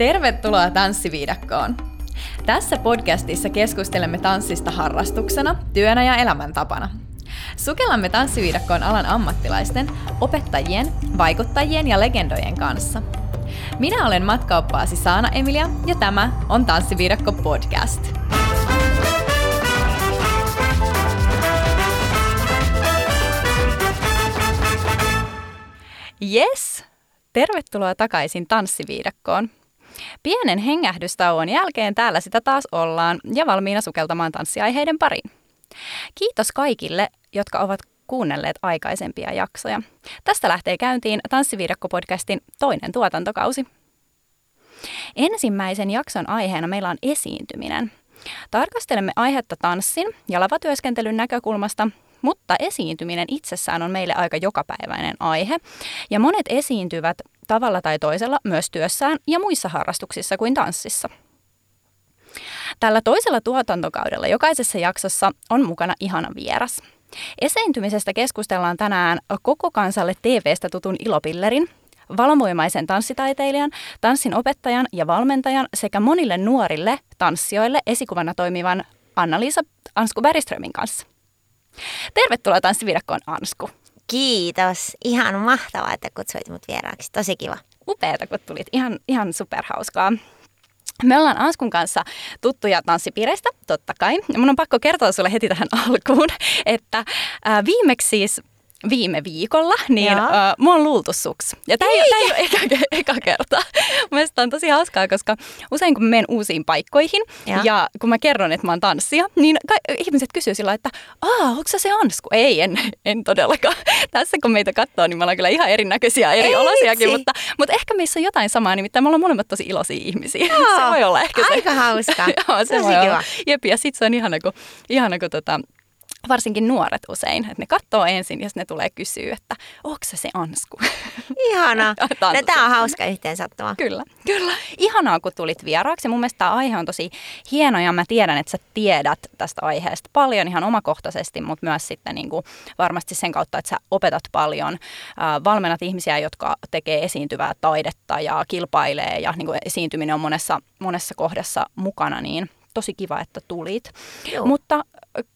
Tervetuloa Tanssiviidakkoon! Tässä podcastissa keskustelemme tanssista harrastuksena, työnä ja elämäntapana. Sukellamme Tanssiviidakkoon alan ammattilaisten, opettajien, vaikuttajien ja legendojen kanssa. Minä olen matkaoppaasi Saana Emilia ja tämä on Tanssiviidakko podcast. Yes, tervetuloa takaisin Tanssiviidakkoon. Pienen hengähdystauon jälkeen täällä sitä taas ollaan ja valmiina sukeltamaan tanssiaiheiden pariin. Kiitos kaikille, jotka ovat kuunnelleet aikaisempia jaksoja. Tästä lähtee käyntiin Tanssiviidakko-podcastin toinen tuotantokausi. Ensimmäisen jakson aiheena meillä on esiintyminen. Tarkastelemme aihetta tanssin ja lavatyöskentelyn näkökulmasta, mutta esiintyminen itsessään on meille aika jokapäiväinen aihe, ja monet esiintyvät tavalla tai toisella myös työssään ja muissa harrastuksissa kuin tanssissa. Tällä toisella tuotantokaudella jokaisessa jaksossa on mukana ihana vieras. Esiintymisestä keskustellaan tänään Koko kansalle TV:stä tutun ilopillerin, valovoimaisen tanssitaiteilijan, tanssin opettajan ja valmentajan sekä monille nuorille tanssijoille esikuvana toimivan Anna-Liisa Ansku Bergströmin kanssa. Tervetuloa Tanssiviidakkoon, Ansku. Kiitos. Ihan mahtavaa, että kutsuit mut vieraaksi. Tosi kiva. Upeata, kun tulit. Ihan superhauskaa. Me ollaan Anskun kanssa tuttuja tanssipiireistä, totta kai. Mun on pakko kertoa sulle heti tähän alkuun, että viimeksi siis viime viikolla, niin mua on luultu suksi. Ja tämä ei ole eka kerta. Mielestäni on tosi hauskaa, koska usein kun menen uusiin paikkoihin ja kun mä kerron, että mä oon tanssia, niin ihmiset kysyy sillä, että onko sä se Ansku? Ei, en todellakaan. Tässä kun meitä katsoo, niin me ollaan kyllä ihan erinäköisiä, eri olosiakin, mutta ehkä meissä on jotain samaa, nimittäin me ollaan molemmat tosi iloisia ihmisiä. Joo, se voi olla ehkä aika hauskaa. Joo, se voi olla. Jep, ja sit se on ihana, kun varsinkin nuoret usein, että ne katsoo ensin ja sitten ne tulee kysyä, että onko se Ansku? Ihana. Tämä on hauska yhteensattuma. Kyllä. Ihanaa, kun tulit vieraaksi. Mun mielestä tämä aihe on tosi hieno ja mä tiedän, että sä tiedät tästä aiheesta paljon ihan omakohtaisesti, mutta myös sitten niinku varmasti sen kautta, että sä opetat paljon, valmennat ihmisiä, jotka tekee esiintyvää taidetta ja kilpailee ja niinku esiintyminen on monessa kohdassa mukana, niin tosi kiva, että tulit. Joo. Mutta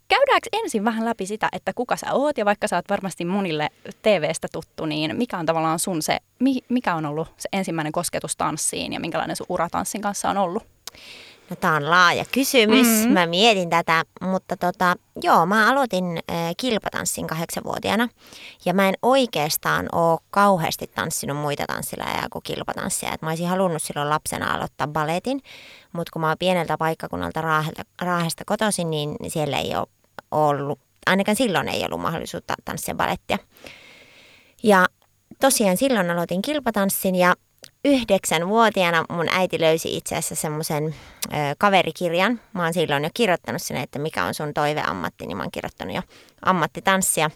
käydäänkö ensin vähän läpi sitä, että kuka sä oot ja vaikka sä oot varmasti monille TV:stä tuttu, niin mikä on tavallaan sun se, mikä on ollut se ensimmäinen kosketus tanssiin ja minkälainen sun ura tanssin kanssa on ollut? No tää on laaja kysymys, mä mietin tätä, mutta mä aloitin kilpatanssin 8-vuotiaana ja mä en oikeastaan ole kauheasti tanssinut muita tanssilajeja kuin kilpatanssia. Et mä olisin halunnut silloin lapsena aloittaa baletin, mutta kun mä oon pieneltä paikkakunnalta Raahesta kotoisin, niin siellä ei ole ollut, ainakaan silloin ei ollut mahdollisuutta tanssia balettia. Ja tosiaan silloin aloitin kilpatanssin ja 9-vuotiaana mun äiti löysi itse asiassa semmoisen kaverikirjan. Mä oon silloin jo kirjoittanut sen, että mikä on sun toiveammatti, niin mä oon kirjoittanut jo ammattitanssia.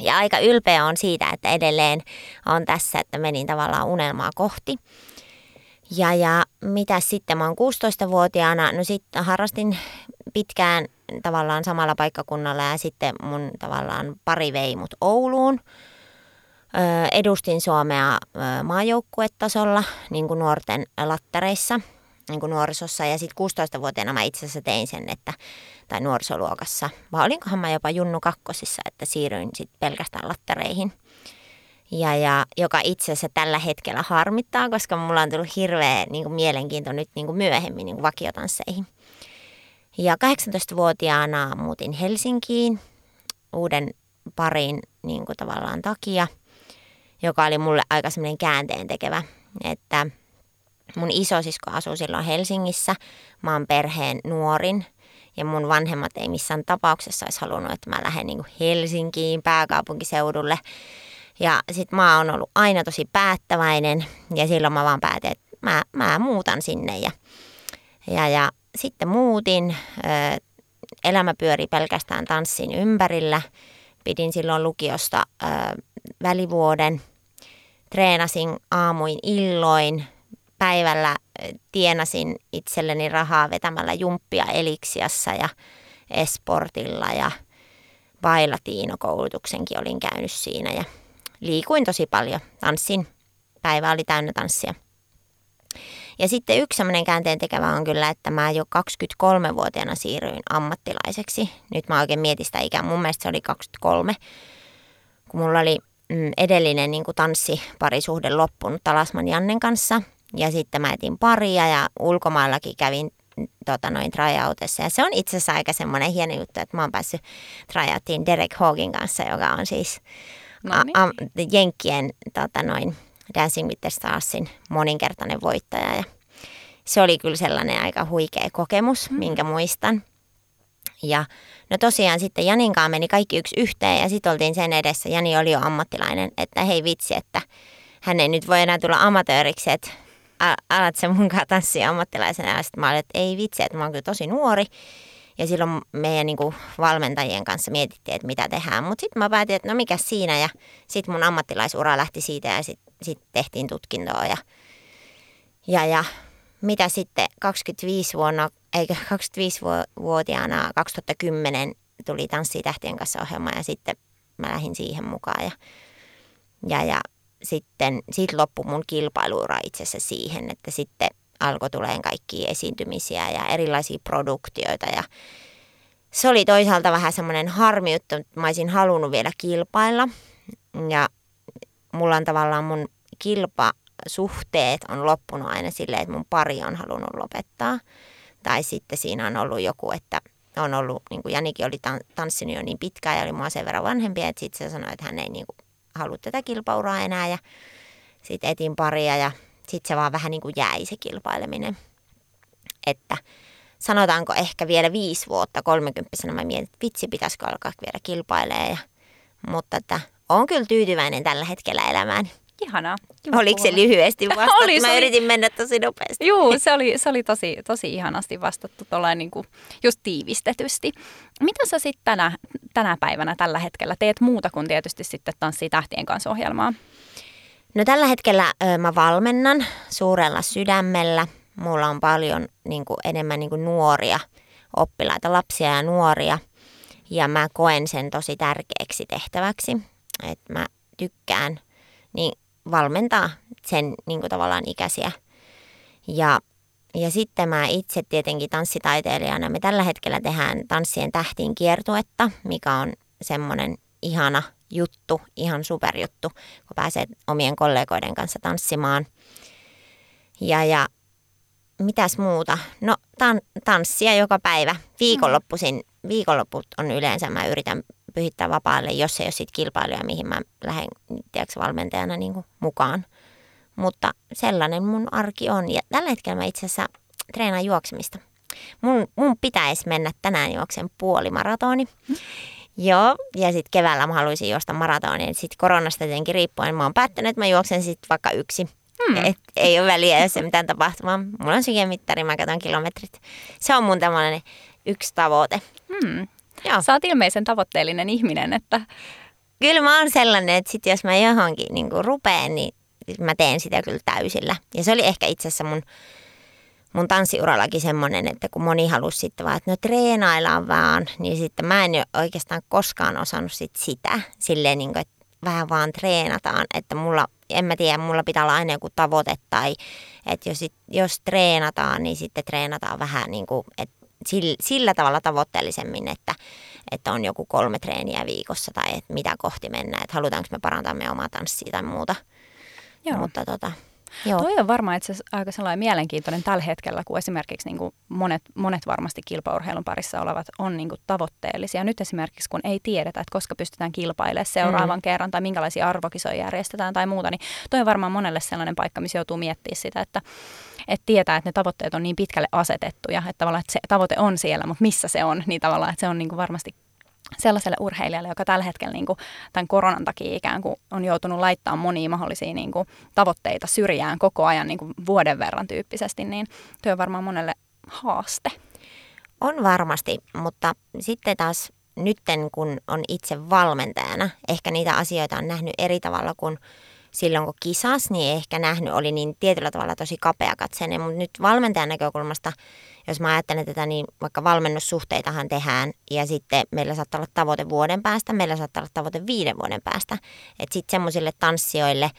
Ja aika ylpeä on siitä, että edelleen on tässä, että menin tavallaan unelmaa kohti. Ja mitä sitten, mä oon 16-vuotiaana, no sitten harrastin pitkään tavallaan samalla paikkakunnalla ja sitten mun tavallaan pari vei mut Ouluun. Edustin Suomea maajoukkuetasolla niin kuin nuorten lattareissa, niin kuin nuorisossa. Ja sitten 16-vuotiaana mä itse asiassa tein sen, tai nuorisoluokassa. Vai olinkohan mä jopa Junnu kakkosissa, että siirryin sitten pelkästään lattareihin. Ja joka itse asiassa tällä hetkellä harmittaa, koska mulla on tullut hirveä niin kuin mielenkiinto nyt niin kuin myöhemmin niin kuin vakiotansseihin. Ja 18-vuotiaana muutin Helsinkiin uuden parin niin kuin tavallaan takia, joka oli mulle aika semmoinen käänteentekevä, että mun isosisko asuu silloin Helsingissä, mä oon perheen nuorin ja mun vanhemmat ei missään tapauksessa olisi halunnut, että mä lähden niin kuin Helsinkiin pääkaupunkiseudulle ja sit mä oon ollut aina tosi päättäväinen ja silloin mä vaan päätin, että mä muutan sinne ja sitten muutin, elämä pyöri pelkästään tanssin ympärillä. Pidin silloin lukiosta välivuoden, treenasin aamuin illoin, päivällä tienasin itselleni rahaa vetämällä jumppia Eliksiassa ja Esportilla ja Bailatiino-koulutuksenkin olin käynyt siinä ja liikuin tosi paljon, tanssin, päivä oli täynnä tanssia. Ja sitten yksi semmoinen käänteentekevä on kyllä, että mä jo 23-vuotiaana siirryin ammattilaiseksi. Nyt mä oikein mietin sitä ikään. Mun mielestä se oli 23, kun mulla oli edellinen niin kuin tanssiparisuhde loppunut Talasman Jannen kanssa. Ja sitten mä etin paria ja ulkomaillakin kävin tryoutissa. Ja se on itse asiassa aika semmoinen hieno juttu, että mä oon päässyt tryoutiin Derek Hawkin kanssa, joka on siis Jenkkien Dancing with the Starsin moninkertainen voittaja. Ja se oli kyllä sellainen aika huikea kokemus, minkä muistan. Ja no tosiaan sitten Janinkaan meni kaikki yksi yhteen ja sitten oltiin sen edessä. Jani oli jo ammattilainen, että hei vitsi, että hän ei nyt voi enää tulla amatööriksi, että alat se mun kanssa tanssia ammattilaisena. Ja sitten mä olin, että ei vitsi, että mä oon kyllä tosi nuori. Ja silloin meidän niin kuin valmentajien kanssa mietittiin, että mitä tehdään. Mutta sitten mä päätin, että no mikä siinä. Ja sitten mun ammattilaisura lähti siitä ja sitten tehtiin tutkintoa. Ja mitä sitten 25-vuotiaana 2010 tuli Tanssii tähtien kanssa -ohjelma. Ja sitten mä lähdin siihen mukaan. Ja sitten siitä loppui mun kilpailuura itse asiassa siihen, että sitten alkoi tulemaan kaikkia esiintymisiä ja erilaisia produktioita. Ja se oli toisaalta vähän semmoinen harmi juttu, että mä olisin halunnut vielä kilpailla. Ja mulla on tavallaan mun kilpasuhteet on loppunut aina silleen, että mun pari on halunnut lopettaa. Tai sitten siinä on ollut joku, että on ollut, niin kuin Janikin oli tanssinut jo niin pitkään ja oli mua sen verran vanhempi, että sitten se sanoi, että hän ei niin kuin halua tätä kilpauraa enää. Ja sitten etin paria ja sitten se vaan vähän niin kuin jäi se kilpaileminen. Että sanotaanko ehkä vielä 5 vuotta 30-vuotiaana mä mietin, että vitsi, pitäisikö alkaa vielä kilpailemaan. Mutta että on kyllä tyytyväinen tällä hetkellä elämään. Ihanaa. Oliko se lyhyesti vastattu? Mä yritin mennä tosi nopeasti. Joo, se oli tosi ihanasti vastattu tuollain niin kuin just tiivistetysti. Mitä sä sitten tänä päivänä tällä hetkellä teet muuta kuin tietysti sitten Tanssii tähtien kanssa -ohjelmaa? No tällä hetkellä mä valmennan suurella sydämellä. Mulla on paljon niin kuin enemmän niin kuin nuoria oppilaita, lapsia ja nuoria. Ja mä koen sen tosi tärkeäksi tehtäväksi. Et mä tykkään niin valmentaa sen niin kuin tavallaan ikäisiä. Ja sitten mä itse tietenkin tanssitaiteilijana. Me tällä hetkellä tehdään Tanssien tähtiin -kiertuetta, mikä on semmoinen ihana juttu, ihan superjuttu, kun pääsee omien kollegoiden kanssa tanssimaan. Ja mitäs muuta? No tanssia joka päivä. Viikonlopput on yleensä, mä yritän pyhittää vapaalle, jos ei ole siitä kilpailuja, mihin mä lähden valmentajana niin kuin mukaan. Mutta sellainen mun arki on. Ja tällä hetkellä mä itse asiassa treenaan juoksemista. Mun pitäisi mennä tänään juoksen puolimaratoni. Joo, ja sitten keväällä mä haluaisin juosta maratonin. Sitten koronasta tietenkin riippuen mä oon päättänyt, että mä juoksen sitten vaikka yksi. Ei ole väliä, jos ei mitään tapahtumaa. Mulla on sykemittari, mä katson kilometrit. Se on mun tämmöinen yksi tavoite. Joo. Sä oot ilmeisen tavoitteellinen ihminen. Että kyllä mä oon sellainen, että sit jos mä johonkin niin rupeen, niin mä teen sitä kyllä täysillä. Ja se oli ehkä itse asiassa mun tanssiurallakin semmoinen, että kun moni halusi sitten vaan, että no treenaillaan vaan, niin sitten mä en oikeastaan koskaan osannut sitä. Silleen niin kuin, että vähän vaan treenataan, että mulla pitää olla aina joku tavoite tai että jos treenataan, niin sitten treenataan vähän niin kuin, että sillä tavalla tavoitteellisemmin, että on joku 3 treeniä viikossa tai että mitä kohti mennään, että halutaanko me parantaa meidän omaa tanssia tai muuta. Joo. Mutta joo. Toi on varmaan itse asiassa aika sellainen mielenkiintoinen tällä hetkellä, kun esimerkiksi niin kuin monet varmasti kilpaurheilun parissa olevat on niin kuin tavoitteellisia. Nyt esimerkiksi, kun ei tiedetä, että koska pystytään kilpailemaan seuraavan kerran tai minkälaisia arvokisoja järjestetään tai muuta, niin toi on varmaan monelle sellainen paikka, missä joutuu miettimään sitä, että tietää, että ne tavoitteet on niin pitkälle asetettuja, että tavallaan että se tavoite on siellä, mutta missä se on, niin tavallaan että se on niin kuin varmasti sellaiselle urheilijalle, joka tällä hetkellä niin kuin tämän koronan takia ikään kuin on joutunut laittamaan monia mahdollisia niin kuin tavoitteita syrjään koko ajan niin kuin vuoden verran tyyppisesti, niin työ on varmaan monelle haaste. On varmasti, mutta sitten taas nytten kun on itse valmentajana, ehkä niitä asioita on nähnyt eri tavalla kuin silloin kun kisas, niin ehkä nähnyt oli niin tietyllä tavalla tosi kapeakatseinen, mutta nyt valmentajan näkökulmasta, jos mä ajattelen tätä, niin vaikka valmennussuhteitahan tehdään ja sitten meillä saattaa olla tavoite vuoden päästä, meillä saattaa olla tavoite 5 vuoden päästä. Että sitten semmoisille tanssijoille,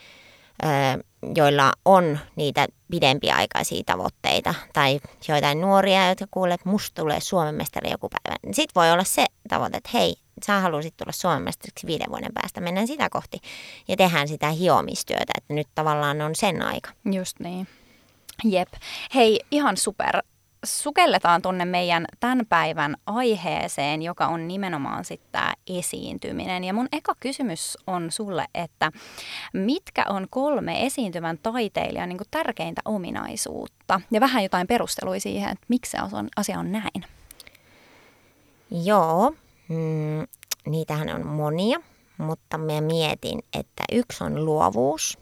joilla on niitä pidempiaikaisia tavoitteita tai joitain nuoria, jotka kuulee, että musta tulee Suomen mestari joku päivä. Sitten voi olla se tavoite, että hei, sä haluaisit tulla Suomen mestariksi 5 vuoden päästä. Mennään sitä kohti ja tehdään sitä hiomistyötä, että nyt tavallaan on sen aika. Just niin. Jep. Hei, ihan super. Sukelletaan tuonne meidän tämän päivän aiheeseen, joka on nimenomaan sitten tämä esiintyminen. Ja mun eka kysymys on sulle, että mitkä on 3 esiintyvän taiteilijan niin kuin tärkeintä ominaisuutta? Ja vähän jotain perusteluja siihen, että miksi se asia on näin. Joo, niitähän on monia, mutta mä mietin, että yksi on luovuus.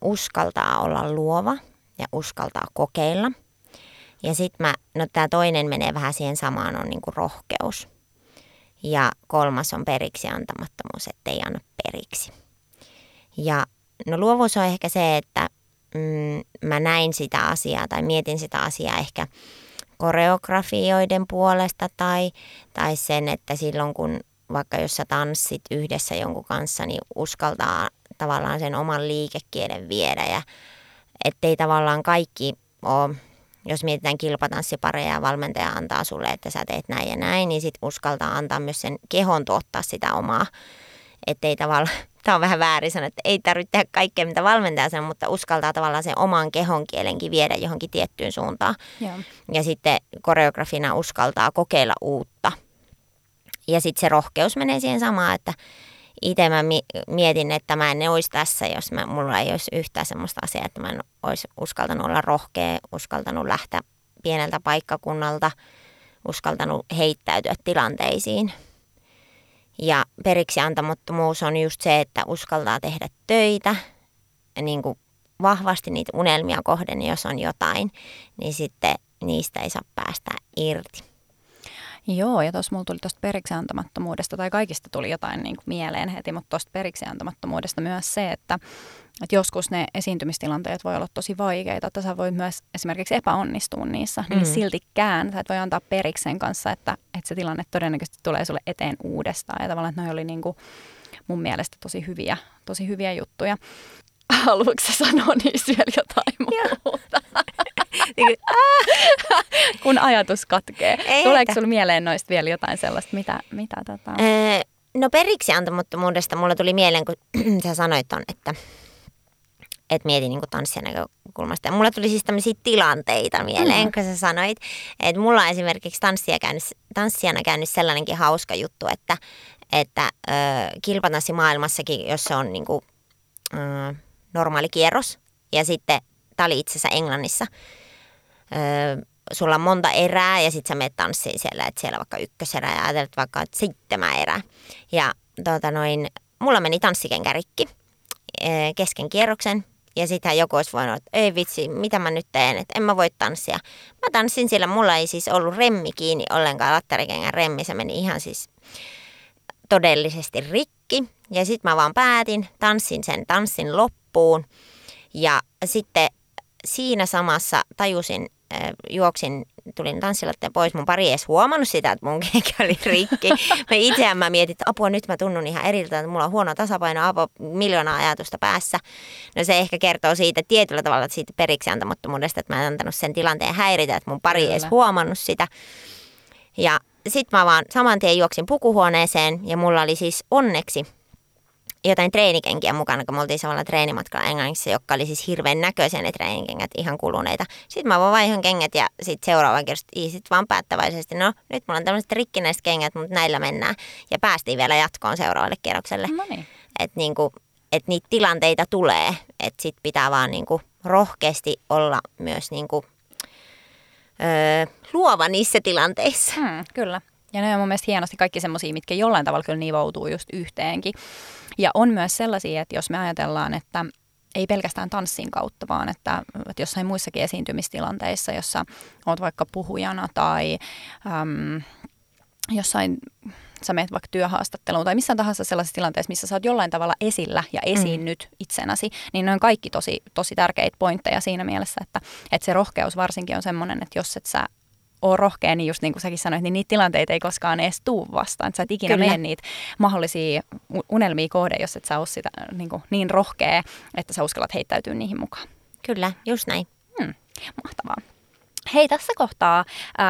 Uskaltaa olla luova ja uskaltaa kokeilla. Ja sitten tämä toinen menee vähän siihen samaan, on niinku rohkeus. Ja 3. on periksi antamattomuus, ettei anna periksi. Ja no luovuus on ehkä se, että mä näin sitä asiaa tai mietin sitä asiaa ehkä koreografioiden puolesta tai sen, että silloin kun vaikka jos sä tanssit yhdessä jonkun kanssa, niin uskaltaa tavallaan sen oman liikekielen viedä. Ja ettei tavallaan kaikki ole... Jos mietitään kilpatanssipareja ja valmentaja antaa sulle, että sä teet näin ja näin, niin sit uskaltaa antaa myös sen kehon tuottaa sitä omaa. Että ei tavallaan, tää on vähän väärin sanoa, että ei tarvitse tehdä kaikkea, mitä valmentaja sanoo, mutta uskaltaa tavallaan sen oman kehon kielenkin viedä johonkin tiettyyn suuntaan. Joo. Ja sitten koreografina uskaltaa kokeilla uutta. Ja sitten se rohkeus menee siihen samaan, että itse mä mietin, että mä en olisi tässä, jos mulla ei olisi yhtään semmoista asiaa, että mä en olisi uskaltanut olla rohkea, uskaltanut lähteä pieneltä paikkakunnalta, uskaltanut heittäytyä tilanteisiin. Ja periksi antamattomuus on just se, että uskaltaa tehdä töitä, niin kuin vahvasti niitä unelmia kohden, jos on jotain, niin sitten niistä ei saa päästä irti. Joo, ja tuossa mulla tuli tuosta periksi antamattomuudesta, tai kaikista tuli jotain niin kuin mieleen heti, mutta tuosta periksi antamattomuudesta myös se, että joskus ne esiintymistilanteet voi olla tosi vaikeita, että sä voit myös esimerkiksi epäonnistua niissä, niin siltikään sä et voi antaa periksi sen kanssa, että se tilanne todennäköisesti tulee sulle eteen uudestaan, ja tavallaan, että noi oli niin kuin mun mielestä tosi hyviä juttuja. Haluatko sä sanoa niissä vielä jotain muuta? Kun ajatus katkee. Tuleeko sulla mieleen noista vielä jotain sellaista, mitä? No periksi antamattomuudesta mulla tuli mieleen, kun sä sanoit ton, että mietin niin tanssia näkökulmasta. Ja mulla tuli siis tämmöisiä tilanteita mieleen, kun sä sanoit. Että mulla on esimerkiksi tanssijana käynyt sellainenkin hauska juttu, että kilpatanssimaailmassakin, jos se on niin kuin, normaali kierros ja sitten tämä oli itse asiassa Englannissa. Sulla on monta erää ja sitten sä menet tanssiin siellä, että siellä on vaikka 1 erä ja ajatellut vaikka 7 erää. Ja mulla meni tanssikenkä rikki kesken kierroksen ja sitten joku olisi voinut, että ei vitsi, mitä mä nyt teen, että en mä voi tanssia. Mä tanssin siellä, mulla ei siis ollut remmi kiinni ollenkaan, lattarikengän remmi, se meni ihan siis todellisesti rikki. Ja sitten mä vaan päätin, tanssin sen tanssin loppuun ja sitten siinä samassa tajusin, juoksin, tulin tanssilatteen pois. Mun pari ei edes huomannut sitä, että mun kenkä oli rikki. Mä mietin, että apua, nyt mä tunnun ihan eriltä, että mulla on huono tasapaino, apua, miljoonaa ajatusta päässä. No se ehkä kertoo siitä tietyllä tavalla, että siitä periksi antamattomuudesta, että mä en antanut sen tilanteen häiritä, että mun pari ei edes huomannut sitä. Ja sitten mä vaan saman tien juoksin pukuhuoneeseen ja mulla oli siis onneksi jotain treenikenkiä mukana, kun me oltiin samalla treenimatkalla Englannissa, joka oli siis hirveän näköisiä ne treenikengät, ihan kuluneita. Sitten mä vaan vaihdon kengät ja sitten seuraavan kerran sit vaan päättäväisesti, no nyt mulla on tämmöiset rikkinäiset kengät, mutta näillä mennään. Ja päästiin vielä jatkoon seuraavalle kierrokselle. No niin. Että niinku, niitä tilanteita tulee, että sit pitää vaan niinku rohkeasti olla myös niinku, luova niissä tilanteissa. Kyllä. Ja ne on mun mielestä hienosti kaikki semmosia, mitkä jollain tavalla kyllä nivoutuu just yhteenkin. Ja on myös sellaisia, että jos me ajatellaan, että ei pelkästään tanssin kautta, vaan että jossain muissakin esiintymistilanteissa, jossa oot vaikka puhujana tai jossain sä meet vaikka työhaastatteluun tai missään tahansa sellaisessa tilanteessa, missä sä oot jollain tavalla esillä ja esiinnyt itsenäsi, niin ne on kaikki tosi, tosi tärkeitä pointteja siinä mielessä, että se rohkeus varsinkin on semmoinen, että jos et sä ole rohkea, niin just niin kuin säkin sanoit, niin niitä tilanteita ei koskaan edes tuu vastaan. Että sä et ikinä mene niitä mahdollisia unelmia kohde, jos et sä ole sitä niin rohkea, että sä uskallat heittäytyä niihin mukaan. Kyllä, just näin. Mahtavaa. Hei, tässä kohtaa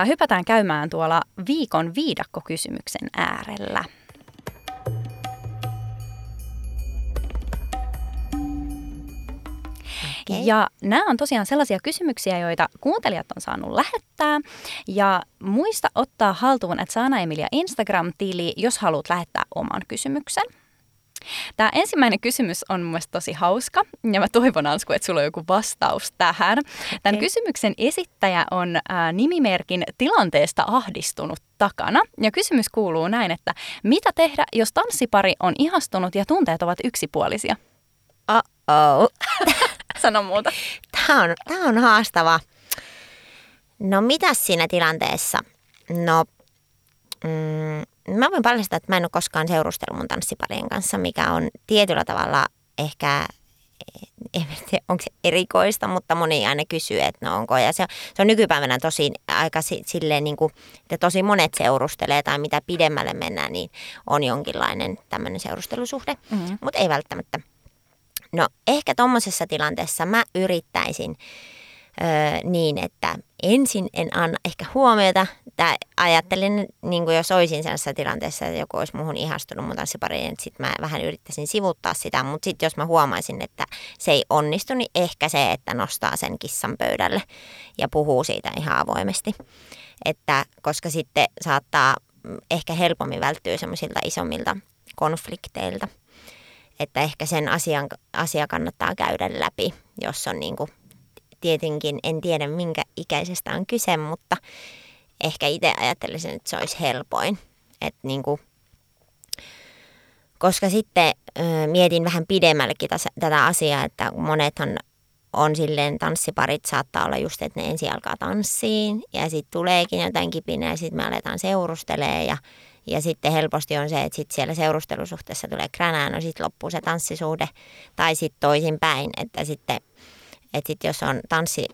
hypätään käymään tuolla viikon viidakkokysymyksen äärellä. Okay. Ja nämä on tosiaan sellaisia kysymyksiä, joita kuuntelijat on saanut lähettää. Ja muista ottaa haltuun @saanaemilia Instagram-tili, jos haluat lähettää oman kysymyksen. Tämä ensimmäinen kysymys on mun mielestä tosi hauska, ja mä toivon, Ansku, että sulla on joku vastaus tähän. Tämän kysymyksen esittäjä on nimimerkin tilanteesta ahdistunut takana, ja kysymys kuuluu näin, että mitä tehdä, jos tanssipari on ihastunut ja tunteet ovat yksipuolisia? Sano muuta. Tämä on haastava. No mitäs siinä tilanteessa? No... mä voin paljastaa, että mä en ole koskaan seurustellut mun tanssiparien kanssa, mikä on tietyllä tavalla ehkä, en tiedä onko se erikoista, mutta moni aina kysyy, että no onko. Ja se on nykypäivänä tosi aika silleen, niin kuin, että tosi monet seurustelee tai mitä pidemmälle mennään, niin on jonkinlainen tämmöinen seurustelusuhde, mutta ei välttämättä. No ehkä tommosessa tilanteessa mä yrittäisin niin, että ensin en anna ehkä huomiota. Tää ajattelin, niin kuin jos olisin sellaisessa tilanteessa, että joku olisi muuhun ihastunut mun tanssipariin, että sitten mä vähän yrittäisin sivuuttaa sitä. Mutta sitten jos mä huomaisin, että se ei onnistu, niin ehkä se, että nostaa sen kissan pöydälle ja puhuu siitä ihan avoimesti. Että, koska sitten saattaa ehkä helpommin välttyä semmoisilta isommilta konflikteilta. Että ehkä sen asia kannattaa käydä läpi, jos on niin kuin... Tietenkin en tiedä, minkä ikäisestä on kyse, mutta ehkä itse ajattelisin, että se olisi helpoin. Et niinku, koska sitten mietin vähän pidemmällekin tätä asiaa, että monethan on silleen, tanssiparit saattaa olla just, että ne ensin alkaa tanssiin ja sitten tuleekin jotain kipinää ja sitten me aletaan seurustelemaan ja sitten helposti on se, että sitten siellä seurustelusuhteessa tulee kränää, no sitten loppuu se tanssisuhde tai sitten toisinpäin, että sitten... Että sitten jos on tanssi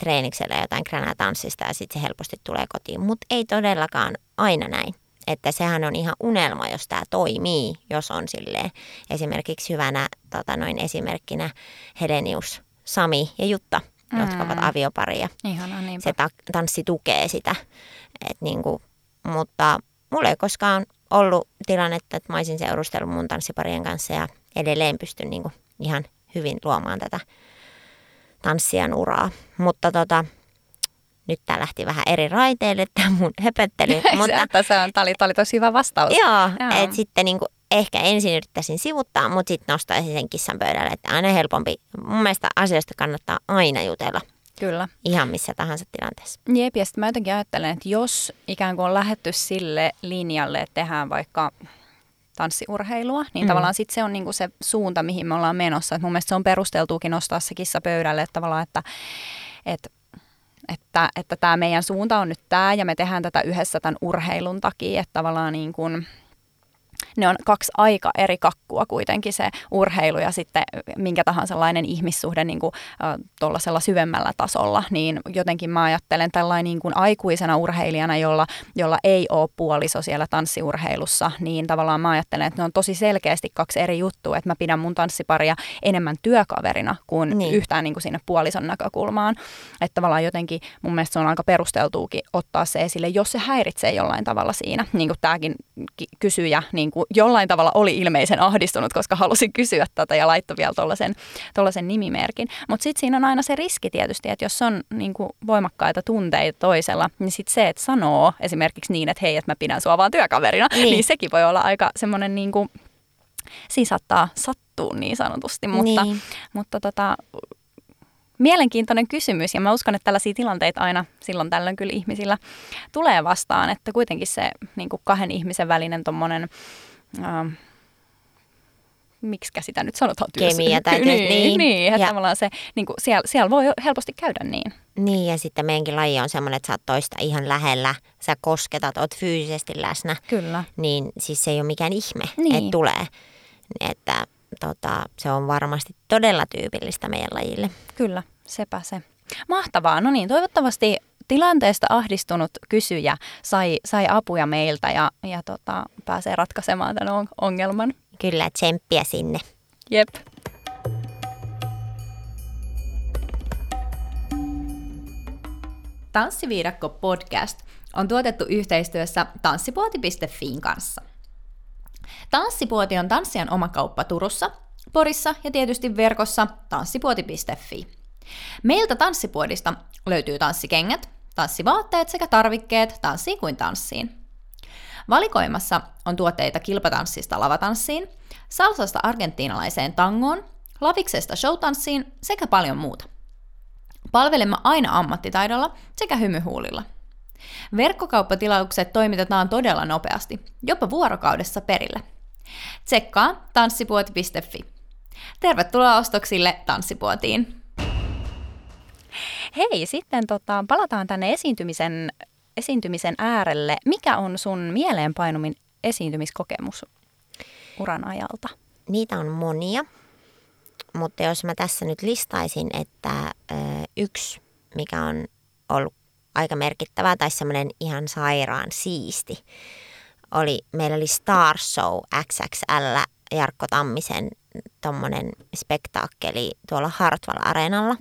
treeniksellä jotain kränää tanssista ja sitten se helposti tulee kotiin. Mutta ei todellakaan aina näin. Että sehän on ihan unelma, jos tämä toimii, jos on silleen. Esimerkiksi hyvänä esimerkkinä Helenius, Sami ja Jutta, jotka ovat avioparia. Ihana, niinpä. Se tanssi tukee sitä. Et niinku, mutta mulla ei koskaan ollut tilannetta, että mä olisin seurustellut mun tanssiparien kanssa ja edelleen pystyn niinku ihan hyvin luomaan tätä tanssijan uraa, mutta nyt tämä lähti vähän eri raiteille tämä mun höpöttely. Mutta tämä oli tosi hyvä vastaus. Joo. Että sitten niinku ehkä ensin yrittäisin sivuuttaa, mutta sitten nostaisin sen kissan pöydälle, että aina helpompi. Mun mielestä asioista kannattaa aina jutella. Kyllä. Ihan missä tahansa tilanteessa. Jep, ja sitten mä jotenkin ajattelen, että jos ikään kuin on lähdetty sille linjalle, että tehdään vaikka... tanssiurheilua, niin tavallaan sitten se on niinku se suunta, mihin me ollaan menossa. Et mun mielestä se on perusteltuukin nostaa se kissa pöydälle, että tavallaan, että tämä meidän suunta on nyt tämä, ja me tehdään tätä yhdessä tämän urheilun takia, että tavallaan niin kuin, ne on kaksi aika eri kakkua kuitenkin se urheilu ja sitten minkä tahansa sellainen ihmissuhde niin kuin tuollaisella syvemmällä tasolla, niin jotenkin mä ajattelen tällainen niin kuin aikuisena urheilijana, jolla ei ole puoliso siellä tanssiurheilussa, niin tavallaan mä ajattelen, että ne on tosi selkeästi kaksi eri juttua, että mä pidän mun tanssiparia enemmän työkaverina kuin yhtään niin kuin sinne puolison näkökulmaan, että tavallaan jotenkin mun mielestä se on aika perusteltuukin ottaa se esille, jos se häiritsee jollain tavalla siinä, niin kuin tämäkin kysyjä, niin kuin jollain tavalla oli ilmeisen ahdistunut, koska halusin kysyä tätä ja laittoi vielä tuollaisen nimimerkin. Mutta sitten siinä on aina se riski tietysti, että jos on niin kuin voimakkaita tunteita toisella, niin sitten se, että sanoo esimerkiksi niin, että hei, että mä pidän sua vaan työkaverina, niin sekin voi olla aika semmoinen, niin kuin, siinä saattaa sattua niin sanotusti, mutta mielenkiintoinen kysymys, ja mä uskon, että tällaisia tilanteita aina silloin tällöin kyllä ihmisillä tulee vastaan, että kuitenkin se niin kuin kahden ihmisen välinen tommonen, miksikä sitä nyt sanotaan työssä? Kemia tai niin, että tavallaan se, niin kuin siellä voi helposti käydä niin. Niin, ja sitten meidänkin laji on semmoinen, että sä oot toista ihan lähellä, sä kosketat, oot fyysisesti läsnä. Kyllä. Niin siis se ei ole mikään ihme, että tulee, että... se on varmasti todella tyypillistä meidän lajille. Kyllä, sepä se. Mahtavaa. No niin, toivottavasti tilanteesta ahdistunut kysyjä sai apuja meiltä ja pääsee ratkaisemaan tämän ongelman. Kyllä, tsemppiä sinne. Jep. Tanssiviidakko podcast on tuotettu yhteistyössä tanssipuoti.fin kanssa. Tanssipuoti on tanssijan oma kauppa Turussa, Porissa ja tietysti verkossa tanssipuoti.fi. Meiltä Tanssipuodista löytyy tanssikengät, tanssivaatteet sekä tarvikkeet tanssiin kuin tanssiin. Valikoimassa on tuotteita kilpatanssista lavatanssiin, salsasta argentiinalaiseen tangoon, laviksesta showtanssiin sekä paljon muuta. Palvelemme aina ammattitaidolla sekä hymyhuulilla. Verkkokauppatilaukset toimitetaan todella nopeasti, jopa vuorokaudessa perille. Tsekkaa tanssipuoti.fi. Tervetuloa ostoksille Tanssipuotiin! Hei, sitten palataan tänne esiintymisen äärelle. Mikä on sun mieleenpainumin esiintymiskokemus uran ajalta? Niitä on monia, mutta jos mä tässä nyt listaisin, että yksi, mikä on ollut aika merkittävää tai semmoinen ihan sairaan siisti, meillä oli Star Show XXL Jarkko Tammisen tommonen spektaakkeli tuolla Hartwall-areenalla.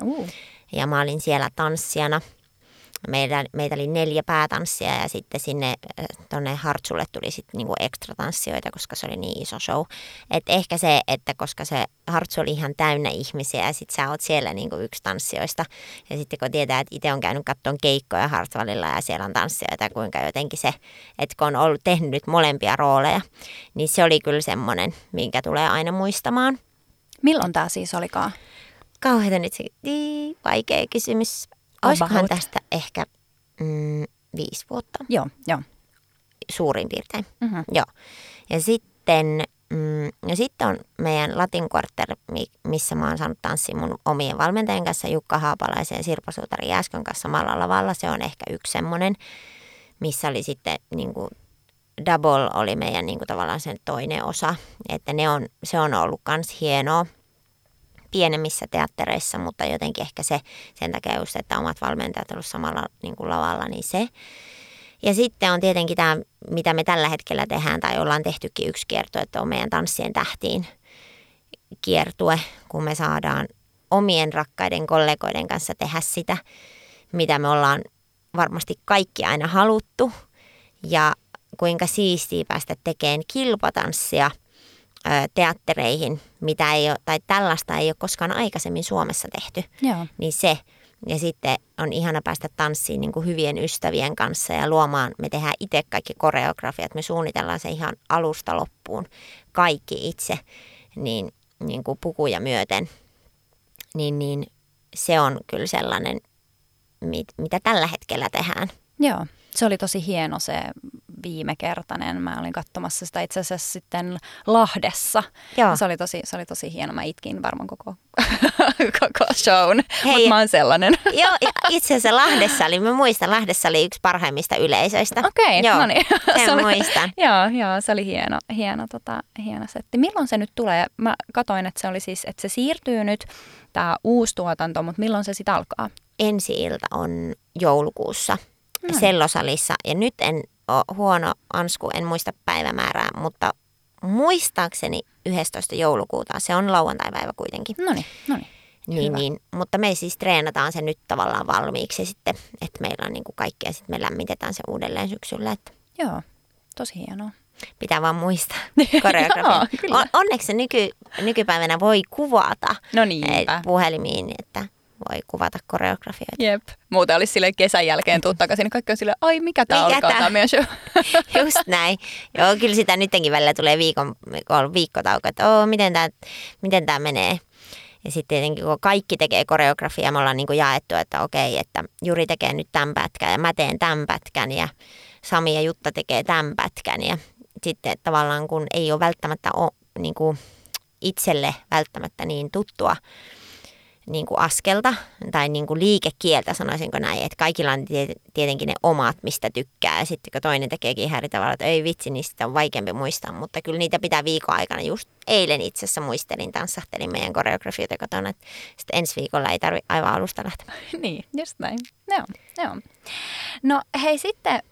Ja mä olin siellä tanssijana. Meitä oli 4 päätanssia ja sitten tonne Hartsulle tuli sitten niinku ekstra tanssijoita, koska se oli niin iso show. Et ehkä se, että koska se Hartsu oli ihan täynnä ihmisiä ja sitten sä oot siellä niinku yksi tanssijoista. Ja sitten kun tietää, että itse on käynyt katsomaan keikkoja Hartwallilla ja siellä on tanssijoita, kuinka jotenkin se, että kun on tehnyt nyt molempia rooleja, niin se oli kyllä semmoinen, minkä tulee aina muistamaan. Milloin tämä siis olikaan? Kauheita nyt se vaikea kysymys. Olisikohan tästä ehkä 5 vuotta? Joo. Suurin piirtein. Mm-hmm. Joo. Ja sitten, sitten on meidän Latin Quarter, missä mä oon saanut tanssia mun omien valmentajien kanssa, Jukka Haapalaisen ja Sirpa Suutari Jääskön kanssa samalla lavalla. Se on ehkä yksi semmoinen, missä oli sitten niin kuin double oli meidän niin kuin tavallaan sen toinen osa. Että se on ollut kans hienoa. Pienemmissä teattereissa, mutta jotenkin ehkä se sen takia just, että omat valmentajat ovat samalla niin kuin lavalla, niin se. Ja sitten on tietenkin tämä, mitä me tällä hetkellä tehdään tai ollaan tehtykin yksi kiertue, että on meidän Tanssien tähtiin kiertue, kun me saadaan omien rakkaiden kollegoiden kanssa tehdä sitä, mitä me ollaan varmasti kaikki aina haluttu ja kuinka siistiä päästä tekemään kilpatanssia teattereihin, mitä ei ole, tai tällaista ei ole koskaan aikaisemmin Suomessa tehty. Joo. Niin se. Ja sitten on ihana päästä tanssiin niin kuin hyvien ystävien kanssa ja luomaan, me tehdään itse kaikki koreografiat, me suunnitellaan se ihan alusta loppuun, kaikki itse, niin kuin pukuja myöten. Niin se on kyllä sellainen, mitä tällä hetkellä tehdään. Joo, se oli tosi hieno se viimekertainen. Mä olin katsomassa sitä itse asiassa sitten Lahdessa. Se oli tosi hieno. Mä itkin varmaan koko shown, mutta mä oon sellainen. Joo, itse asiassa Lahdessa oli yksi parhaimmista yleisöistä. Okei, no niin. Sen muistan. Joo, se oli hieno setti. Milloin se nyt tulee? Mä katsoin, että se oli siis, että se siirtyy nyt, tää uusi tuotanto, mutta milloin se sitten alkaa? Ensi-ilta on joulukuussa Sellosalissa ja nyt huono ansku, en muista päivämäärää, mutta muistaakseni 11. joulukuuta, se on lauantaipäivä kuitenkin. No niin. Niin, mutta me siis treenataan se nyt tavallaan valmiiksi sitten, että meillä on niin kuin kaikkea, sitten me lämmitetään se uudelleen syksyllä. Että. Joo, tosi hienoa. Pitää vaan muistaa koreografia. Onneksi nykypäivänä voi kuvata puhelimiin, että voi kuvata koreografioita. Jep. Muuten olisi silleen kesän jälkeen tullut takaisin, niin kaikki on silleen, ai mikä tämä olikaan meidän show. Just näin. Joo, kyllä sitä nyttenkin välillä tulee viikkotauko, että miten tämä menee. Ja sitten tietenkin, kun kaikki tekee koreografiaa, me ollaan niin kuin jaettu, että okei, että Juri tekee nyt tämän pätkän ja mä teen tämän pätkän ja Sami ja Jutta tekee tämän pätkän. Ja sitten tavallaan, kun ei ole välttämättä niin kuin itselle välttämättä niin tuttua, niin kuin askelta tai niin kuin liikekieltä, sanoisinko näin, että kaikilla on tietenkin ne omat, mistä tykkää. Ja sitten kun toinen tekeekin eri tavalla, että ei vitsi, niin sitä on vaikeampi muistaa, mutta kyllä niitä pitää viikon aikana. Just eilen itse asiassa muistelin, tanssahtelin meidän koreografioita kotona, että sitten ensi viikolla ei tarvitse aivan alusta lähtemään. Niin, just näin. Joo. No hei, sitten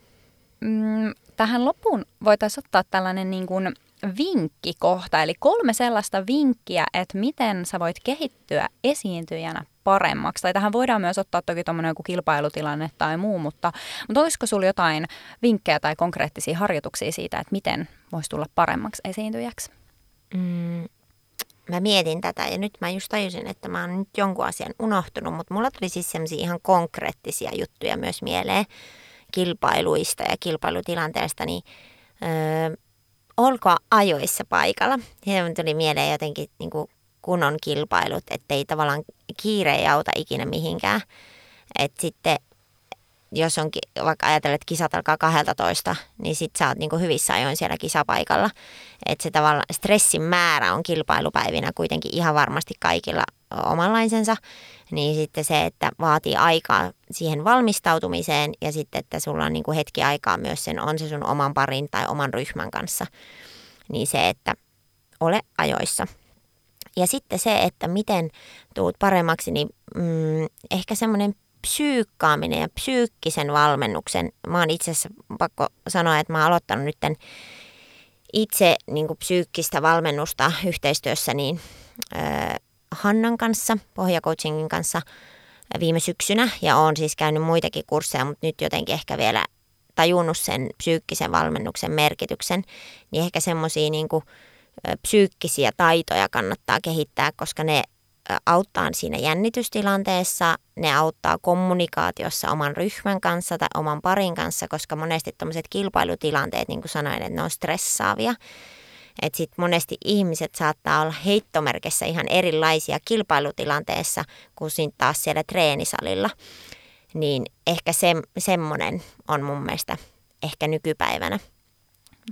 tähän loppuun voitaisiin ottaa tällainen niin kuin vinkkikohta, eli 3 sellaista vinkkiä, että miten sä voit kehittyä esiintyjänä paremmaksi. Tai tähän voidaan myös ottaa toki tuommoinen joku kilpailutilanne tai muu, mutta olisiko sulla jotain vinkkejä tai konkreettisia harjoituksia siitä, että miten voisi tulla paremmaksi esiintyjäksi? Mä mietin tätä ja nyt mä just tajusin, että mä oon nyt jonkun asian unohtunut, mutta mulla tuli siis sellaisia ihan konkreettisia juttuja myös mieleen kilpailuista ja kilpailutilanteesta, niin olkaa ajoissa paikalla. Siihen tuli mieleen jotenkin niin kuin kun on kilpailut, ettei tavallaan kiire ei auta ikinä mihinkään. Että sitten jos on, vaikka ajatellaan, että kisat alkaa 12, niin sitten sä oot niin kuin hyvissä ajoin siellä kisapaikalla. Että se tavallaan stressin määrä on kilpailupäivinä kuitenkin ihan varmasti kaikilla omanlaisensa. Niin sitten se, että vaatii aikaa siihen valmistautumiseen ja sitten, että sulla on niin kuin hetki aikaa myös sen, on se sun oman parin tai oman ryhmän kanssa. Niin se, että ole ajoissa. Ja sitten se, että miten tuut paremmaksi, niin ehkä semmoinen psyykkaaminen ja psyykkisen valmennuksen. Mä oon itse asiassa pakko sanoa, että mä oon aloittanut nyt tämän itse niin kuin psyykkistä valmennusta yhteistyössä niin Hannan kanssa, Pohjacoachingin kanssa viime syksynä. Ja oon siis käynyt muitakin kursseja, mutta nyt jotenkin ehkä vielä tajunnut sen psyykkisen valmennuksen merkityksen. Niin ehkä semmoisia niin kuin psyykkisiä taitoja kannattaa kehittää, koska ne auttaa siinä jännitystilanteessa, ne auttaa kommunikaatiossa oman ryhmän kanssa tai oman parin kanssa, koska monesti tuommoiset kilpailutilanteet, niin kuin sanoin, että ne on stressaavia. Että sitten monesti ihmiset saattaa olla heittomerkissä ihan erilaisia kilpailutilanteessa kuin sitten taas siellä treenisalilla. Niin ehkä semmoinen on mun mielestä ehkä nykypäivänä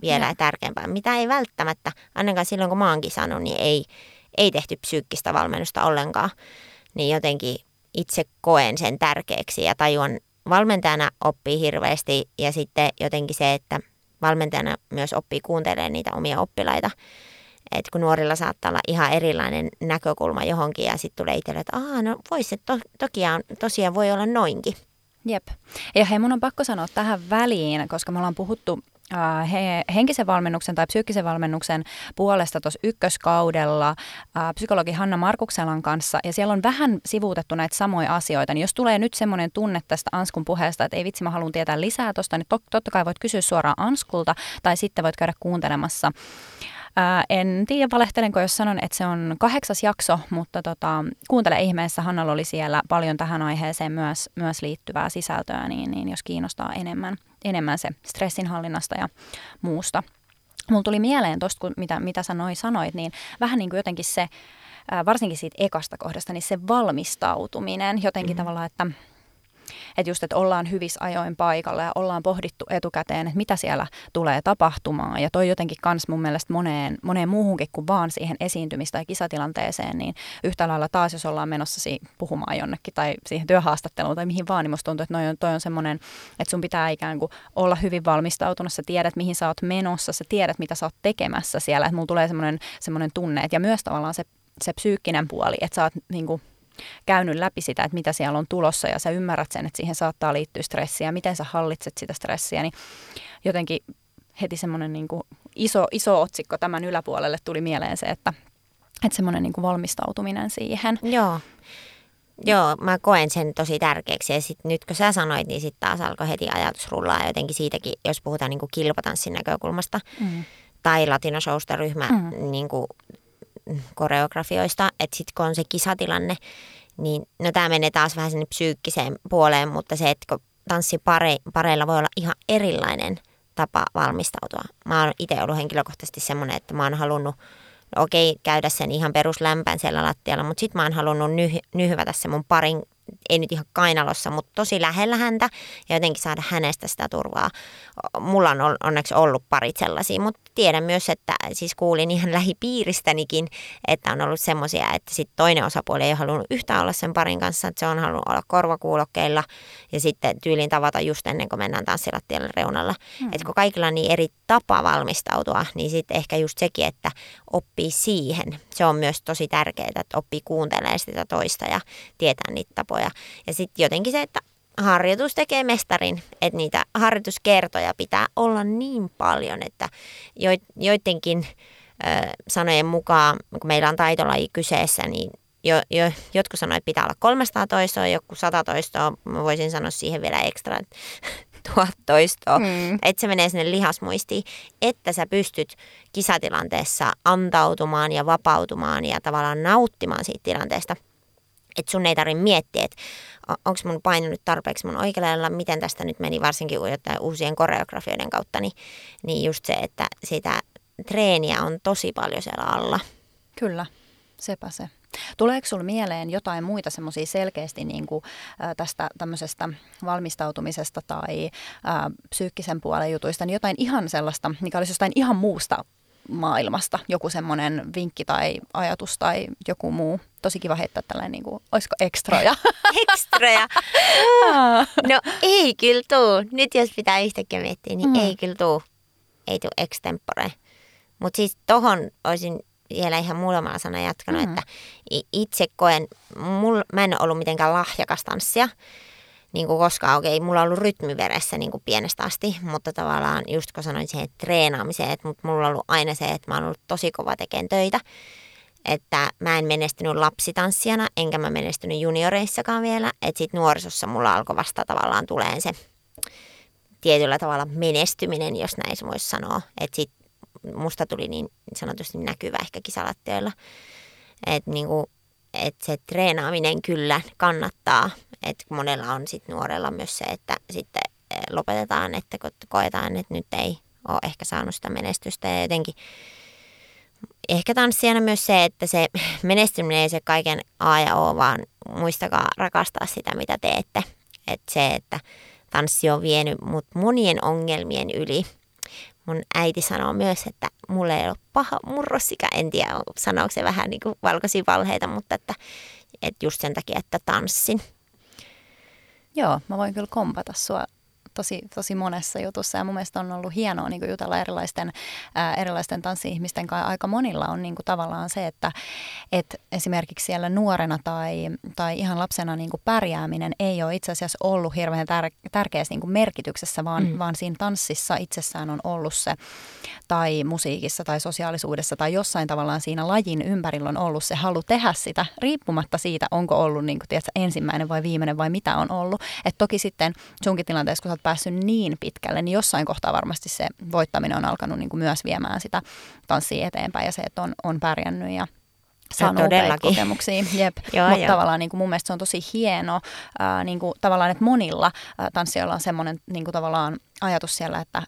vielä tärkeämpää, mitä ei välttämättä, ainakaan silloin kun mä oonkin sanonut, niin ei tehty psyykkistä valmennusta ollenkaan, niin jotenkin itse koen sen tärkeäksi ja tajuan, valmentajana oppii hirveästi ja sitten jotenkin se, että valmentajana myös oppii kuuntelemaan niitä omia oppilaita, että kun nuorilla saattaa olla ihan erilainen näkökulma johonkin ja sitten tulee itselle, että no voisi, tosiaan voi olla noinkin. Jep. Ja hei, mun on pakko sanoa tähän väliin, koska me ollaan puhuttu henkisen valmennuksen tai psyykkisen valmennuksen puolesta tuossa ykköskaudella psykologi Hanna Markukselan kanssa, ja siellä on vähän sivuutettu näitä samoja asioita, niin jos tulee nyt semmoinen tunne tästä Anskun puheesta, että ei vitsi, mä haluan tietää lisää tuosta, niin totta kai voit kysyä suoraan Anskulta, tai sitten voit käydä kuuntelemassa. En tiedä, valehtelenko, jos sanon, että se on 8. jakso, mutta kuuntele ihmeessä. Hannalla oli siellä paljon tähän aiheeseen myös liittyvää sisältöä, niin jos kiinnostaa enemmän se stressinhallinnasta ja muusta. Mulla tuli mieleen tuosta, mitä sä sanoit, niin vähän niin kuin jotenkin se, varsinkin siitä ekasta kohdasta, niin se valmistautuminen jotenkin tavallaan, että just, että ollaan hyvissä ajoin paikalla ja ollaan pohdittu etukäteen, että mitä siellä tulee tapahtumaan. Ja toi jotenkin kans mun mielestä moneen muuhunkin kuin vaan siihen esiintymis- tai kisatilanteeseen, niin yhtä lailla taas, jos ollaan menossa puhumaan jonnekin tai siihen työhaastatteluun tai mihin vaan, niin musta tuntuu, että toi on semmoinen, että sun pitää ikään kuin olla hyvin valmistautunut, sä tiedät, mihin sä oot menossa, sä tiedät, mitä sä oot tekemässä siellä. Että mulla tulee semmoinen tunne, että ja myös tavallaan se psyykkinen puoli, että sä oot niinku käynyt läpi sitä, että mitä siellä on tulossa ja sä ymmärrät sen, että siihen saattaa liittyä stressiä, miten sä hallitset sitä stressiä, niin jotenkin heti semmoinen niin kuin iso otsikko tämän yläpuolelle tuli mieleen se, että semmoinen niin kuin valmistautuminen siihen. Joo, mä koen sen tosi tärkeäksi ja sit nyt kun sä sanoit, niin sitten taas alkoi heti ajatus rullaa jotenkin siitäkin, jos puhutaan niin kuin kilpatanssin näkökulmasta tai latinoshowsta ryhmä niin kuin koreografioista, että sitten kun on se kisatilanne, niin no tämä menee taas vähän sinne psyykkiseen puoleen, mutta se, että kun tanssipareilla voi olla ihan erilainen tapa valmistautua. Mä oon itse ollut henkilökohtaisesti semmoinen, että mä oon halunnut käydä sen ihan peruslämpän siellä lattialla, mutta sitten mä oon halunnut nyhyvätä se mun parin ei nyt ihan kainalossa, mutta tosi lähellä häntä ja jotenkin saada hänestä sitä turvaa. Mulla on onneksi ollut parit sellaisia, mutta tiedän myös, että siis kuulin ihan lähipiiristänikin, että on ollut semmoisia, että sitten toinen osapuoli ei ole halunnut yhtään olla sen parin kanssa, että se on halunnut olla korvakuulokkeilla ja sitten tyyliin tavata just ennen kuin mennään tanssilattialle reunalla. Että kun kaikilla on niin eri tapa valmistautua, niin sitten ehkä just sekin, että oppii siihen. Se on myös tosi tärkeää, että oppii kuuntelemaan sitä toista ja tietää niitä tapoja. Ja sitten jotenkin se, että harjoitus tekee mestarin, että niitä harjoituskertoja pitää olla niin paljon, että joidenkin sanojen mukaan, kun meillä on taitolaji kyseessä, niin jotkut sanoo, että pitää olla 300 toistoa, jotkut 100 toistoa, mä voisin sanoa siihen vielä ekstra 1000 toistoa, että se menee sinne lihasmuistiin, että sä pystyt kisatilanteessa antautumaan ja vapautumaan ja tavallaan nauttimaan siitä tilanteesta. Että sun ei tarvitse miettiä, että onko mun paino nyt tarpeeksi mun oikealla lailla, miten tästä nyt meni varsinkin uusien koreografioiden kautta, niin just se, että sitä treeniä on tosi paljon siellä alla. Kyllä, sepä se. Tuleeko sinulla mieleen jotain muita semmoisia selkeästi niin kuin tästä tämmöisestä valmistautumisesta tai psyykkisen puolen jutuista, niin jotain ihan sellaista, mikä olisi jostain ihan muusta maailmasta, joku semmoinen vinkki tai ajatus tai joku muu? Tosi kiva heittää tällainen, niin kuin, olisiko ekstroja? Ekstroja? No ei kyllä tuu. Nyt jos pitää yhtäkkiä miettiä, niin ei kyllä tuu. Ei tuu extempore. Mutta siis tohon olisin vielä ihan muutamalla sana jatkanut, että itse koen, mä en ole ollut mitenkään lahjakas tanssia. Niin kuin koskaan, okei, mulla on ollut rytmi veressä niin kuin pienestä asti, mutta tavallaan just kun sanoin siihen treenaamiseen, että mulla on ollut aina se, että mä oon ollut tosi kova tekemään töitä, että mä en menestynyt lapsitanssijana, enkä mä menestynyt junioreissakaan vielä, että sit nuorisossa mulla alkoi vasta tavallaan tulemaan se tietyllä tavalla menestyminen, jos näin se voisi sanoa, että sit musta tuli niin sanotusti näkyvä ehkä kisalattioilla, että niinku että se treenaaminen kyllä kannattaa, että monella on sit nuorella myös se, että sitten lopetetaan, että koetaan, että nyt ei ole ehkä saanut sitä menestystä ja jotenkin ehkä tanssijana myös se, että se menestyminen ei se kaiken A ja O, vaan muistakaa rakastaa sitä, mitä teette. Että se, että tanssi on vienyt mut monien ongelmien yli. Mun äiti sanoo myös, että mulla ei ole paha murrosikä, en tiedä sanooko se vähän niin kuin valkoisia valheita, mutta että just sen takia, että tanssin. Joo, mä voin kyllä kompata sua tosi monessa jutussa ja mun mielestä on ollut hienoa niin kuin jutella erilaisten tanssi-ihmisten kanssa. Aika monilla on niin kuin tavallaan se, että esimerkiksi siellä nuorena tai ihan lapsena niin kuin pärjääminen ei ole itse asiassa ollut hirveän tärkeässä niin kuin merkityksessä, vaan siinä tanssissa itsessään on ollut se tai musiikissa tai sosiaalisuudessa tai jossain tavallaan siinä lajin ympärillä on ollut se halu tehdä sitä riippumatta siitä, onko ollut niin kuin, tiedätkö, ensimmäinen vai viimeinen vai mitä on ollut. Et toki sitten sunkin tilanteessa, kun sä oot päässyt niin pitkälle, niin jossain kohtaa varmasti se voittaminen on alkanut niin kuin myös viemään sitä tanssia eteenpäin ja se, että on pärjännyt ja saanut upeita kokemuksia. Mutta tavallaan niin kuin mun mielestä se on tosi hieno, niin kuin tavallaan, että monilla tanssijoilla on semmoinen niin kuin tavallaan ajatus siellä, että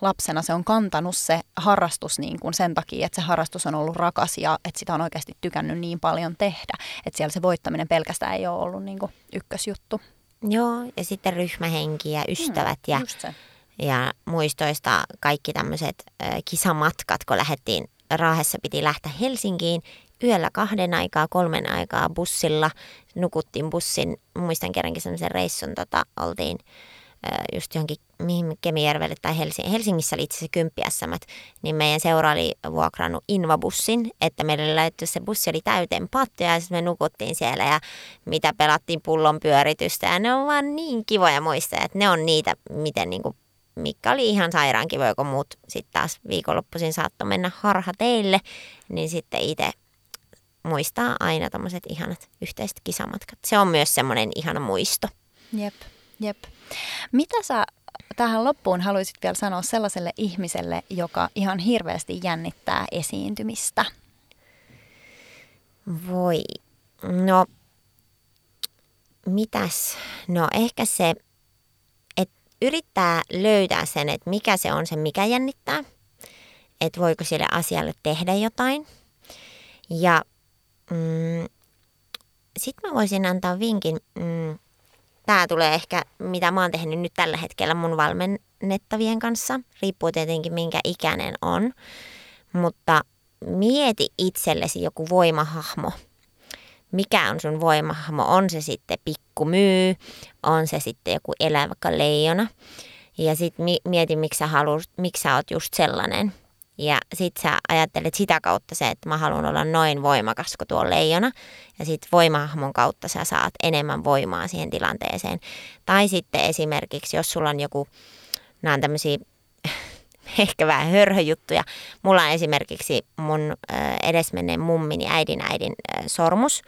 lapsena se on kantanut se harrastus niin kuin sen takia, että se harrastus on ollut rakas ja että sitä on oikeasti tykännyt niin paljon tehdä, että siellä se voittaminen pelkästään ei ole ollut niin kuin ykkösjuttu. Joo, ja sitten ryhmähenki ja ystävät ja muistoista kaikki tämmöiset kisamatkat, kun lähdettiin, Raahessa piti lähteä Helsinkiin yöllä 2 aikaa, 3 aikaa bussilla, nukuttiin bussin, muistan kerrankin semmoisen reissun, oltiin just johonkin Kemijärvelle tai Helsingissä oli itse asiassa 10 SM, niin meidän seura oli vuokrannut Invabussin, että meillä laitettu se bussi oli täyteen pattoja ja sitten me nukuttiin siellä ja mitä pelattiin pullon pyöritystä ja ne on vaan niin kivoja muistoja, että ne on niitä, miten niinku, mikä oli ihan sairaankivoja, kun muut sitten taas viikonloppuisin saattoi mennä harhateille, niin sitten itse muistaa aina tommoset ihanat yhteiset kisamatkat. Se on myös semmoinen ihana muisto. Jep. Mitä sä tähän loppuun haluaisit vielä sanoa sellaiselle ihmiselle, joka ihan hirveästi jännittää esiintymistä? Voi, no mitäs? No ehkä se, että yrittää löytää sen, että mikä se on se, mikä jännittää. Että voiko sille asialle tehdä jotain. Ja sitten mä voisin antaa vinkin. Tämä tulee ehkä, mitä mä oon tehnyt nyt tällä hetkellä mun valmennettavien kanssa. Riippuu tietenkin, minkä ikäinen on. Mutta mieti itsellesi joku voimahahmo. Mikä on sun voimahahmo? On se sitten pikkumyy, on se sitten joku elävä leijona. Ja sitten mieti, miksi sä oot just sellainen. Ja sit sä ajattelet sitä kautta se, että mä haluan olla noin voimakas kuin tuo leijona. Ja sit voimahahmon kautta sä saat enemmän voimaa siihen tilanteeseen. Tai sitten esimerkiksi, jos sulla on joku, nämä on tämmöisiä ehkä vähän hörhöjuttuja. Mulla on esimerkiksi mun edesmenneen mummin ja äidin sormus.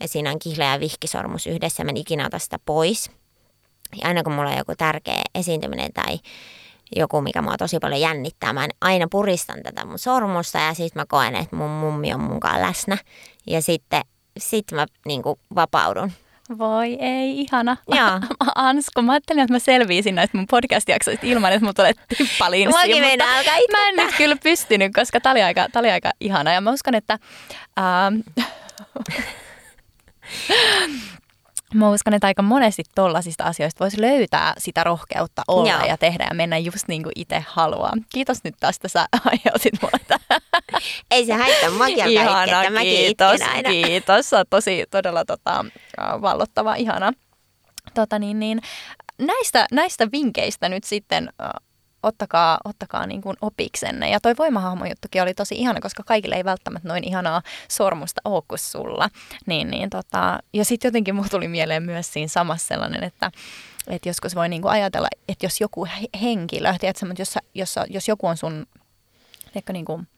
Ja siinä on kihla- ja vihkisormus yhdessä. Mä en ikinä ota sitä pois. Ja aina kun mulla on joku tärkeä esiintyminen tai joku, mikä mua tosi paljon jännittää. Mä aina puristan tätä mun sormusta ja sit mä koen, että mun mummi on munkaan läsnä. Ja sitten mä niinku vapaudun. Voi ei, ihana. Ansku, mä ajattelin, että mä selviisin näistä mun podcast-jaksoista ilman, että mun tulee tippaliin. Mä en nyt kyllä pystynyt, koska tää oli aika ihana. Ja mä uskon, että... Mä uskon, että aika monesti tollaisista asioista voisi löytää sitä rohkeutta olla ja tehdä ja mennä just niin kuin itse haluaa. Kiitos nyt tästä, sä aiheutit mulle. Ei se haittaa, mäkin alkaa itkeä. Mäkin itken aina. Kiitos, sä oot tosi todella vallottava, ihana. Näistä vinkkeistä nyt sitten ottakaa niin kuin opiksenne. Ja toi voimahahmojuttukin oli tosi ihana, koska kaikille ei välttämättä noin ihanaa sormusta ole kuin sulla. Ja sitten jotenkin mulla tuli mieleen myös siinä samassa sellainen, että joskus voi niin kuin ajatella, että jos joku henkilö, tiedätkö, jos joku on sun, ehkä niin kuin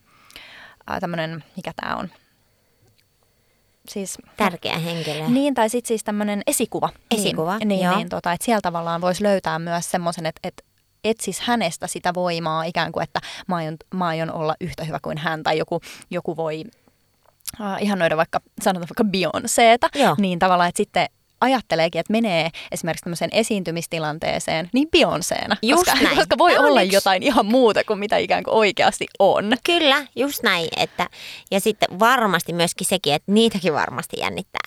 tämmöinen, mikä tää on? Siis, tärkeä henkilö. Niin, tai sitten siis tämmöinen esikuva. Että siellä tavallaan voisi löytää myös semmoisen, että etsis hänestä sitä voimaa ikään kuin, että mä aion olla yhtä hyvä kuin hän. Tai joku voi ihanoida sanotaan vaikka Beyoncéta. Niin tavallaan, että sitten ajatteleekin, että menee esimerkiksi tämmöiseen esiintymistilanteeseen niin Beyoncéna. Koska voi olla jotain ihan muuta kuin mitä ikään kuin oikeasti on. Kyllä, just näin. Ja sitten varmasti myöskin sekin, että niitäkin varmasti jännittää.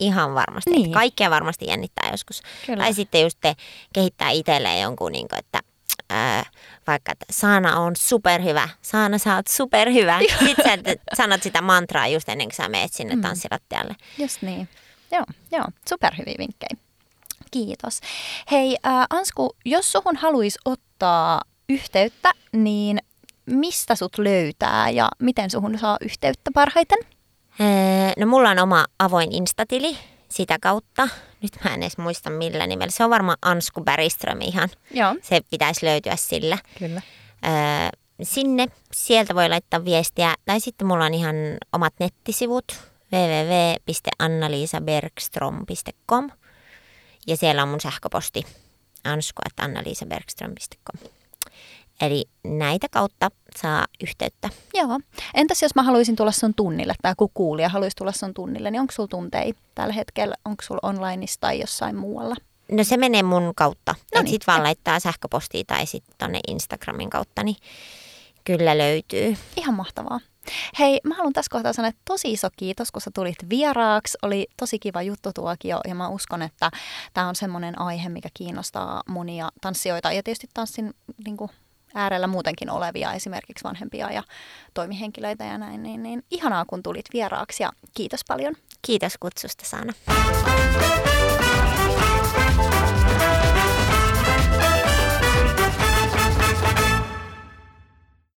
Ihan varmasti. Niin. Että kaikkea varmasti jännittää joskus. Kyllä. Tai sitten just kehittää itselleen jonkun, niin kuin, että vaikka, että Saana on superhyvä. Saana, sä oot superhyvä. Sitten sä sanot sitä mantraa just ennen kuin sä meet sinne tanssilattialle. Just niin. Joo, superhyviä vinkkejä. Kiitos. Hei Ansku, jos suhun haluaisi ottaa yhteyttä, niin mistä sut löytää ja miten suhun saa yhteyttä parhaiten? No mulla on oma avoin Insta-tili sitä kautta. Nyt mä en edes muista millä nimellä. Se on varmaan Ansku Bergström ihan. Joo. Se pitäisi löytyä sillä. Kyllä. Sinne, sieltä voi laittaa viestiä. Tai sitten mulla on ihan omat nettisivut. www.annaliisabergström.com ja siellä on mun sähköposti ansku@annaliisabergström.com. Eli näitä kautta saa yhteyttä. Joo. Entäs jos mä haluaisin tulla sun tunnille tai kun kuulija haluaisi tulla sun tunnille, niin onko sulla tunteja tällä hetkellä? Onko sulla onlineissa tai jossain muualla? No se menee mun kautta. No niin. Sitten vaan laittaa sähköpostia tai sitten tonne Instagramin kautta, niin kyllä löytyy. Ihan mahtavaa. Hei, mä haluan tässä kohtaa sanoa, että tosi iso kiitos, kun sä tulit vieraaksi. Oli tosi kiva juttu tuokio ja mä uskon, että tää on semmoinen aihe, mikä kiinnostaa monia tanssijoita ja tietysti tanssin niin kuin äärellä muutenkin olevia, esimerkiksi vanhempia ja toimihenkilöitä ja näin. Niin ihanaa, kun tulit vieraaksi ja kiitos paljon. Kiitos kutsusta, Saana.